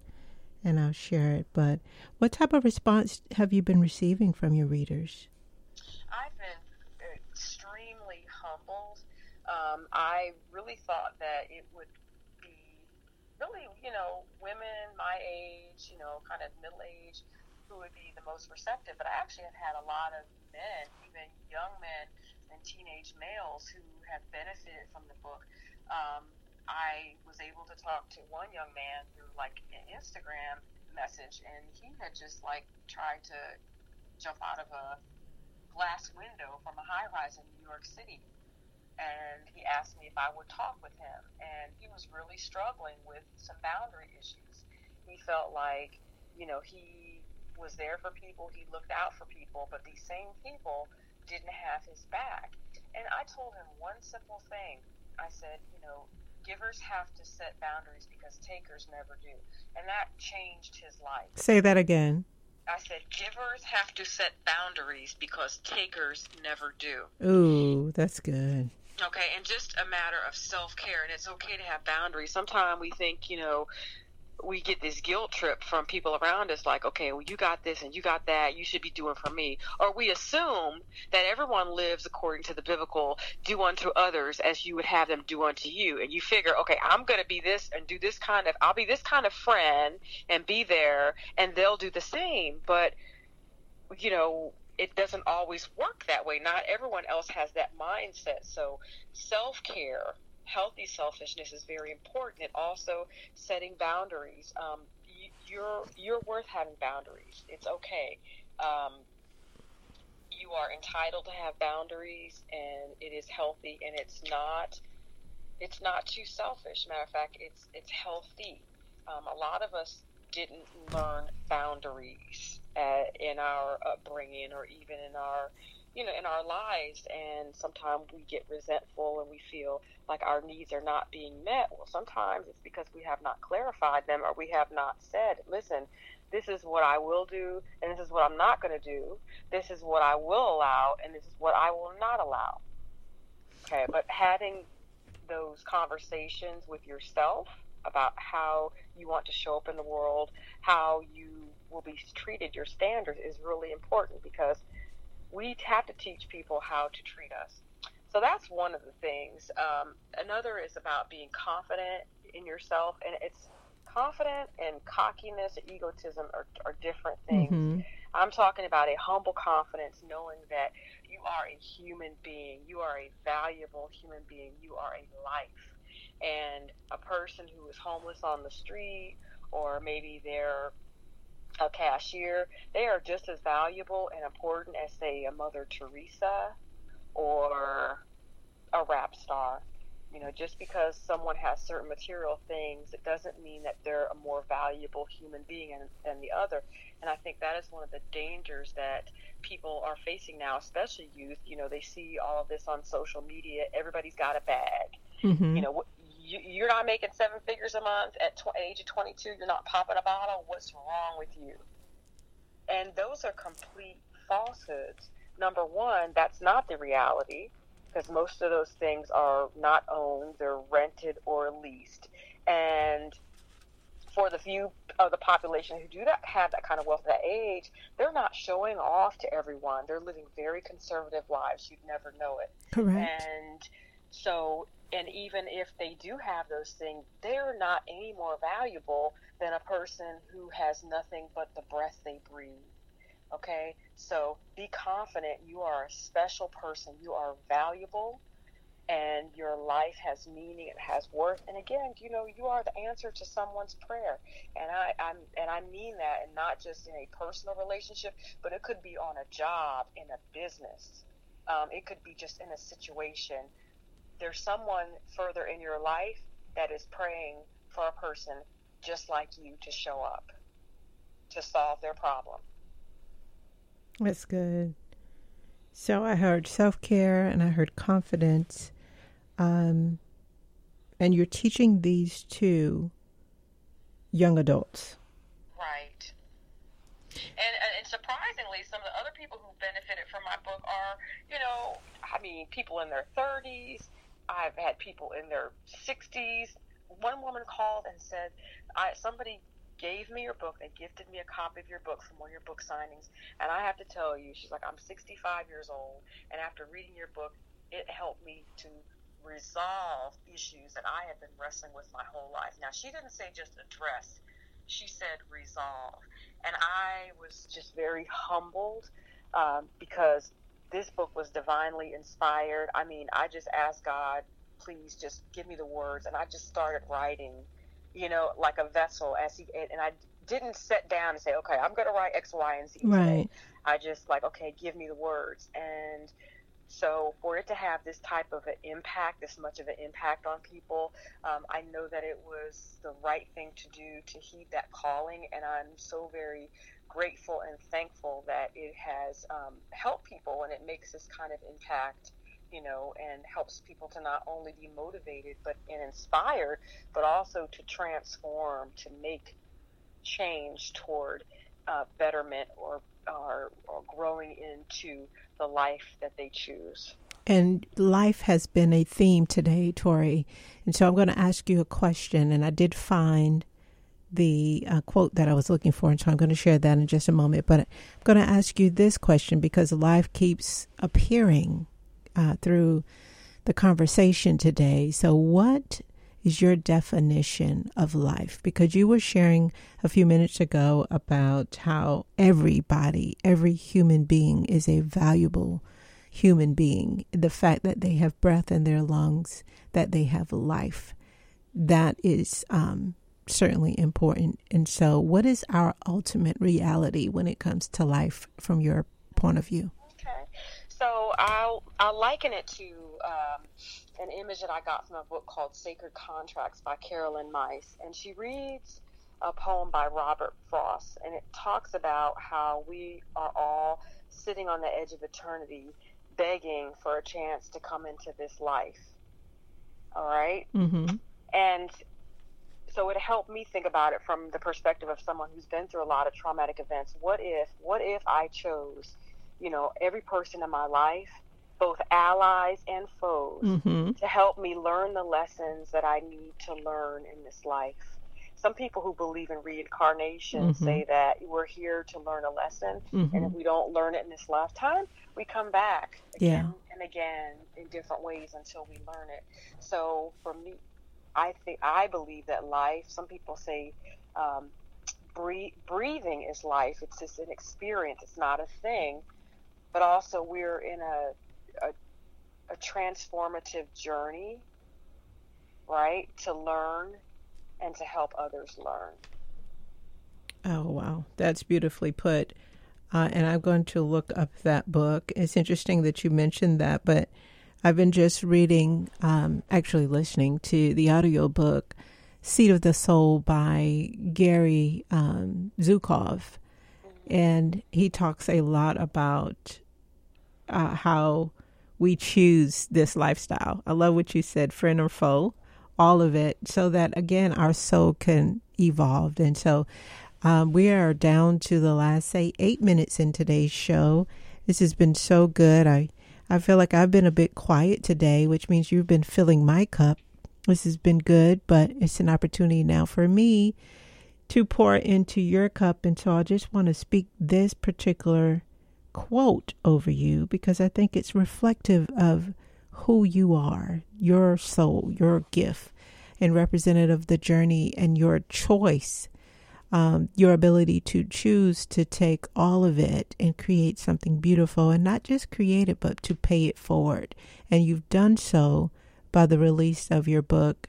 and I'll share it. But what type of response have you been receiving from your readers? I've been extremely humbled. I really thought that it would be really, you know, women my age, you know, kind of middle age, who would be the most receptive. But I actually have had a lot of men, even young men and teenage males, who have benefited from the book. I was able to talk to one young man through like an Instagram message, and he had just like tried to jump out of a glass window from a high rise in New York City. And he asked me if I would talk with him, and he was really struggling with some boundary issues. He felt like, you know, he was there for people, he looked out for people, but these same people didn't have his back. And I told him one simple thing. I said, you know, givers have to set boundaries because takers never do. And that changed his life. Say that again. I said, givers have to set boundaries because takers never do. Ooh, that's good. Okay, and just a matter of self-care. And it's okay to have boundaries. Sometimes we think, you know, we get this guilt trip from people around us, like, okay, well, you got this and you got that, you should be doing for me. Or we assume that everyone lives according to the biblical, do unto others as you would have them do unto you. And you figure, okay, I'm going to be this and do this kind of, I'll be this kind of friend and be there, and they'll do the same. But, you know, it doesn't always work that way. Not everyone else has that mindset. So self-care, healthy selfishness is very important, and also setting boundaries. You're worth having boundaries. It's okay. You are entitled to have boundaries, and it is healthy, and it's not too selfish. Matter of fact, it's healthy. A lot of us didn't learn boundaries in our upbringing, or even in our, in our lives. And sometimes we get resentful and we feel like our needs are not being met. Well, sometimes it's because we have not clarified them, or we have not said, listen, this is what I will do, and this is what I'm not going to do. This is what I will allow, and this is what I will not allow. Okay, but having those conversations with yourself about how you want to show up in the world, how you will be treated, your standards, is really important, because we have to teach people how to treat us. So that's one of the things. Another is about being confident in yourself, and it's confident and cockiness and egotism are different things. Mm-hmm. I'm talking about a humble confidence, knowing that you are a human being, you are a valuable human being, you are a life. And a person who is homeless on the street, or maybe they're a cashier, they are just as valuable and important as, say, a Mother Teresa or a rap star. Just because someone has certain material things, it doesn't mean that they're a more valuable human being than the other. And I think that is one of the dangers that people are facing now, especially youth. They see all of this on social media. Everybody's got a bag. Mm-hmm. You're not making 7 figures a month at age of 22. You're not popping a bottle. What's wrong with you? And those are complete falsehoods. Number one, that's not the reality, because most of those things are not owned, they're rented or leased. And for the few of the population who do that, have that kind of wealth at that age, they're not showing off to everyone. They're living very conservative lives. You'd never know it. Correct. And even if they do have those things, they're not any more valuable than a person who has nothing but the breath they breathe. Okay? So be confident. You are a special person. You are valuable, and your life has meaning. It has worth. And again, you are the answer to someone's prayer. And I mean that, and not just in a personal relationship, but it could be on a job, in a business. It could be just in a situation. There's someone further in your life that is praying for a person just like you to show up, to solve their problem. That's good. So I heard self-care, and I heard confidence. And you're teaching these to young adults. Right. And surprisingly, some of the other people who benefited from my book are, people in their 30s. I've had people in their 60s. One woman called and said, somebody gave me your book. They gifted me a copy of your book from one of your book signings. And I have to tell you, she's like, I'm 65 years old. And after reading your book, it helped me to resolve issues that I have been wrestling with my whole life. Now, she didn't say just address. She said resolve. And I was just very humbled because this book was divinely inspired. I just asked God, please just give me the words. And I just started writing, like a vessel. And I didn't sit down and say, okay, I'm going to write X, Y, and Z. Right. I just okay, give me the words. And so for it to have this type of an impact, this much of an impact on people, I know that it was the right thing to do, to heed that calling. And I'm so very grateful and thankful that it has helped people, and it makes this kind of impact, and helps people to not only be motivated and inspired, but also to transform, to make change toward betterment or growing into the life that they choose. And life has been a theme today, Tori. And so I'm going to ask you a question, and I did find the quote that I was looking for, and so I'm going to share that in just a moment. But I'm going to ask you this question, because life keeps appearing through the conversation today. So what is your definition of life? Because you were sharing a few minutes ago about how everybody, every human being is a valuable human being. The fact that they have breath in their lungs, that they have life, that is certainly important. And so what is our ultimate reality when it comes to life from your point of view? Okay. So I'll liken it to an image that I got from a book called Sacred Contracts by Caroline Myss. And she reads a poem by Robert Frost, and it talks about how we are all sitting on the edge of eternity begging for a chance to come into this life. All right? Mm-hmm. And so it helped me think about it from the perspective of someone who's been through a lot of traumatic events. What if I chose, you know, every person in my life, both allies and foes, mm-hmm. to help me learn the lessons that I need to learn in this life. Some people who believe in reincarnation mm-hmm. say that we're here to learn a lesson, mm-hmm. and if we don't learn it in this lifetime, we come back again and again in different ways until we learn it. So for me, I believe that life, some people say breathing is life. It's just an experience. It's not a thing. But also we're in a transformative journey, right, to learn and to help others learn. Oh, wow. That's beautifully put. And I'm going to look up that book. It's interesting that you mentioned that, but I've been just listening to the audiobook Seat of the Soul by Gary Zukov. And he talks a lot about how we choose this lifestyle. I love what you said, friend or foe, all of it, so that, again, our soul can evolve. And so we are down to the last, 8 minutes in today's show. This has been so good. I feel like I've been a bit quiet today, which means you've been filling my cup. This has been good, but it's an opportunity now for me to pour into your cup. And so I just want to speak this particular quote over you because I think it's reflective of who you are, your soul, your gift, and representative of the journey and your choice, your ability to choose to take all of it and create something beautiful, and not just create it, but to pay it forward. And you've done so by the release of your book,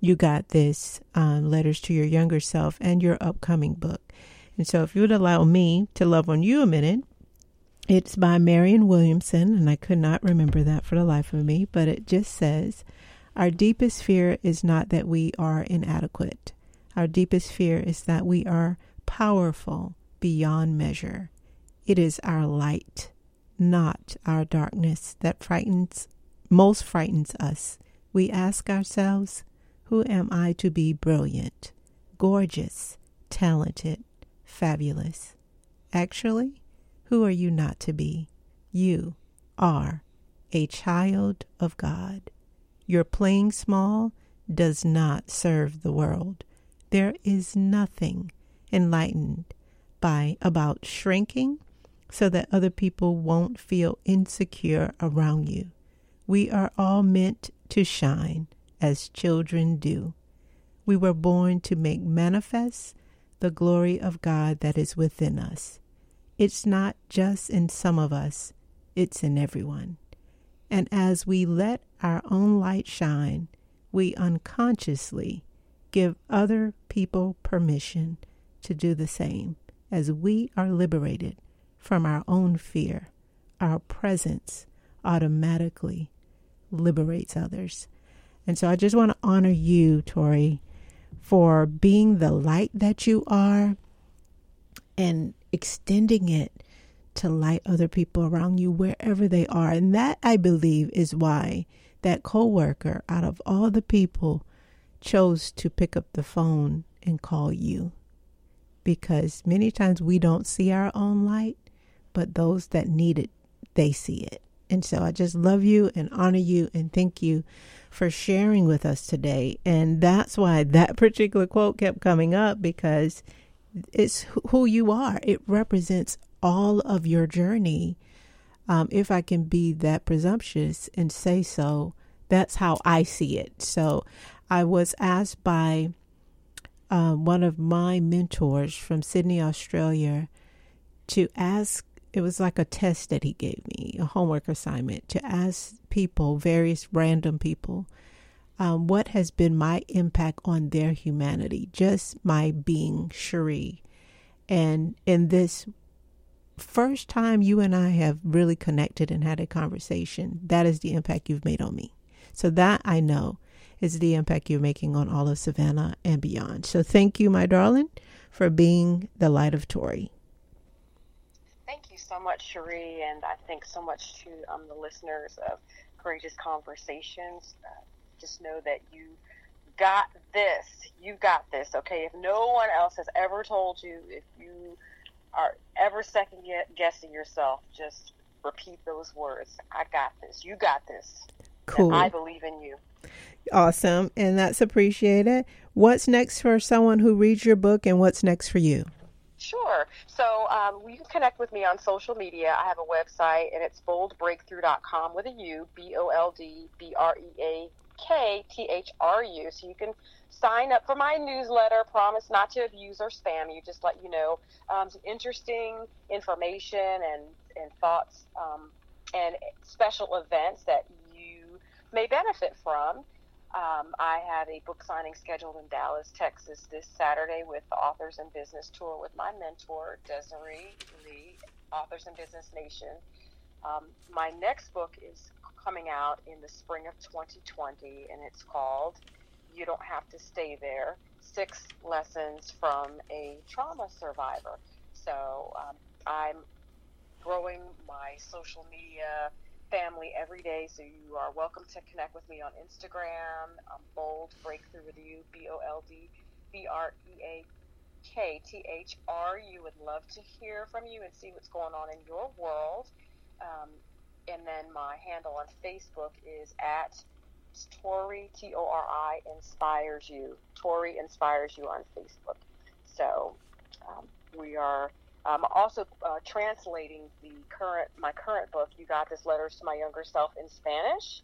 You Got This, Letters to Your Younger Self, and your upcoming book. And so if you would allow me to love on you a minute, it's by Marianne Williamson, and I could not remember that for the life of me, but it just says, our deepest fear is not that we are inadequate. Our deepest fear is that we are powerful beyond measure. It is our light, not our darkness, that most frightens us. We ask ourselves, who am I to be brilliant, gorgeous, talented, fabulous? Actually, who are you not to be? You are a child of God. Your playing small does not serve the world. There is nothing enlightened about shrinking so that other people won't feel insecure around you. We are all meant to shine, as children do. We were born to make manifest the glory of God that is within us. It's not just in some of us, it's in everyone. And as we let our own light shine, we unconsciously give other people permission to do the same, as we are liberated from our own fear. Our presence automatically liberates others. And so I just want to honor you, Tori, for being the light that you are and extending it to light other people around you wherever they are. And that, I believe, is why that coworker, out of all the people, chose to pick up the phone and call you. Because many times we don't see our own light, but those that need it, they see it. And so I just love you and honor you and thank you for sharing with us today. And that's why that particular quote kept coming up, because it's who you are. It represents all of your journey. If I can be that presumptuous and say so, that's how I see it. So I was asked by one of my mentors from Sydney, Australia, to ask, it was like a test that he gave me, a homework assignment, to ask people, various random people, what has been my impact on their humanity, just my being Sheree. And in this first time you and I have really connected and had a conversation, that is the impact you've made on me. So that I know is the impact you're making on all of Savannah and beyond. So thank you, my darling, for being the light of Tori. Thank you so much, Sheree, and I think so much to the listeners of Courageous Conversations. Just know that you got this. You got this, okay? If no one else has ever told you, if you are ever second-guessing yourself, just repeat those words. I got this. You got this. Cool. And I believe in you. Awesome. And that's appreciated. What's next for someone who reads your book, and what's next for you? Sure. So you can connect with me on social media. I have a website, and it's boldbreakthrough.com with a U, BOLDBREAKTHRU. So you can sign up for my newsletter. Promise not to abuse or spam you, just let you know some interesting information and thoughts and special events that you may benefit from. I have a book signing scheduled in Dallas, Texas this Saturday with the Authors and Business Tour with my mentor, Desiree Lee, Authors and Business Nation. My next book is coming out in the spring of 2020, and it's called You Don't Have to Stay There, 6 Lessons from a Trauma Survivor. So I'm growing my social media family every day, so you are welcome to connect with me on Instagram. I'm Bold Breakthrough with you, BOLDBREAKTHRU. Would love to hear from you and see what's going on in your world. And then my handle on Facebook is at Tori, T-O-R-I, Inspires You. Tori Inspires You on Facebook. So we are... I'm also translating my current book, You Got This, Letters to My Younger Self, in Spanish.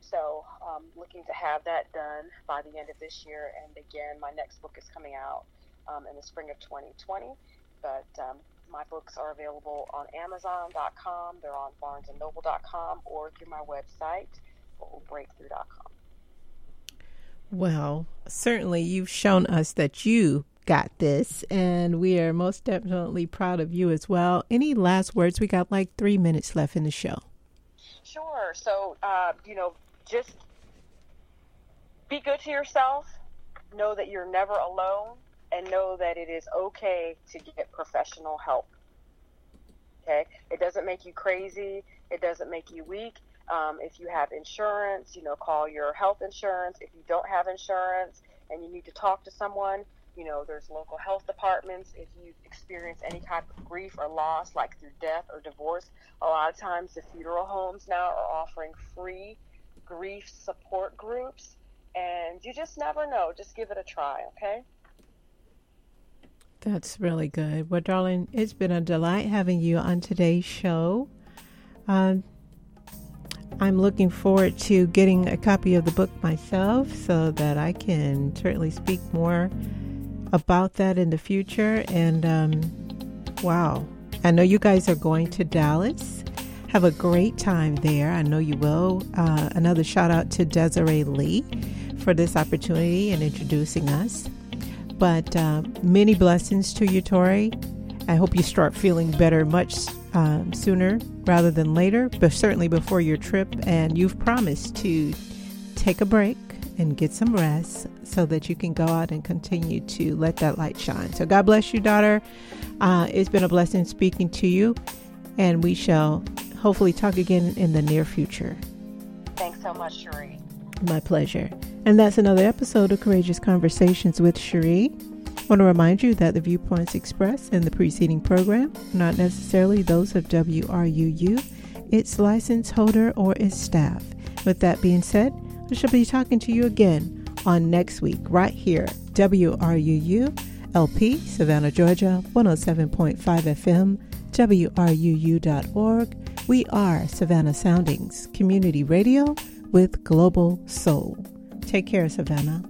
So I'm looking to have that done by the end of this year. And again, my next book is coming out in the spring of 2020. But my books are available on Amazon.com. They're on BarnesandNoble.com or through my website, boldbreakthrough.com. Well, certainly you've shown us that you got this, and we are most definitely proud of you as well. Any last words? We got like 3 minutes left in the show. Sure. So, just be good to yourself. Know that you're never alone, and know that it is okay to get professional help. Okay? It doesn't make you crazy. It doesn't make you weak. If you have insurance, call your health insurance. If you don't have insurance and you need to talk to someone, there's local health departments. If you experience any type of grief or loss, like through death or divorce, a lot of times the funeral homes now are offering free grief support groups. And you just never know. Just give it a try, okay? That's really good. Well, darling, it's been a delight having you on today's show. I'm looking forward to getting a copy of the book myself so that I can certainly speak more about that in the future. And wow, I know you guys are going to Dallas. Have a great time there. I know you will. Another shout out to Desiree Lee for this opportunity and introducing us. But many blessings to you, Tori. I hope you start feeling better much sooner rather than later, but certainly before your trip. And you've promised to take a break and get some rest so that you can go out and continue to let that light shine. So God bless you, daughter. It's been a blessing speaking to you, and we shall hopefully talk again in the near future. Thanks so much, Sheree. My pleasure. And that's another episode of Courageous Conversations with Sheree. I want to remind you that the viewpoints expressed in the preceding program are not necessarily those of WRUU, its license holder, or its staff. With that being said, I shall be talking to you again on next week, right here, WRUULP, Savannah, Georgia, 107.5 FM, WRUU.org. We are Savannah Soundings Community Radio with Global Soul. Take care, Savannah.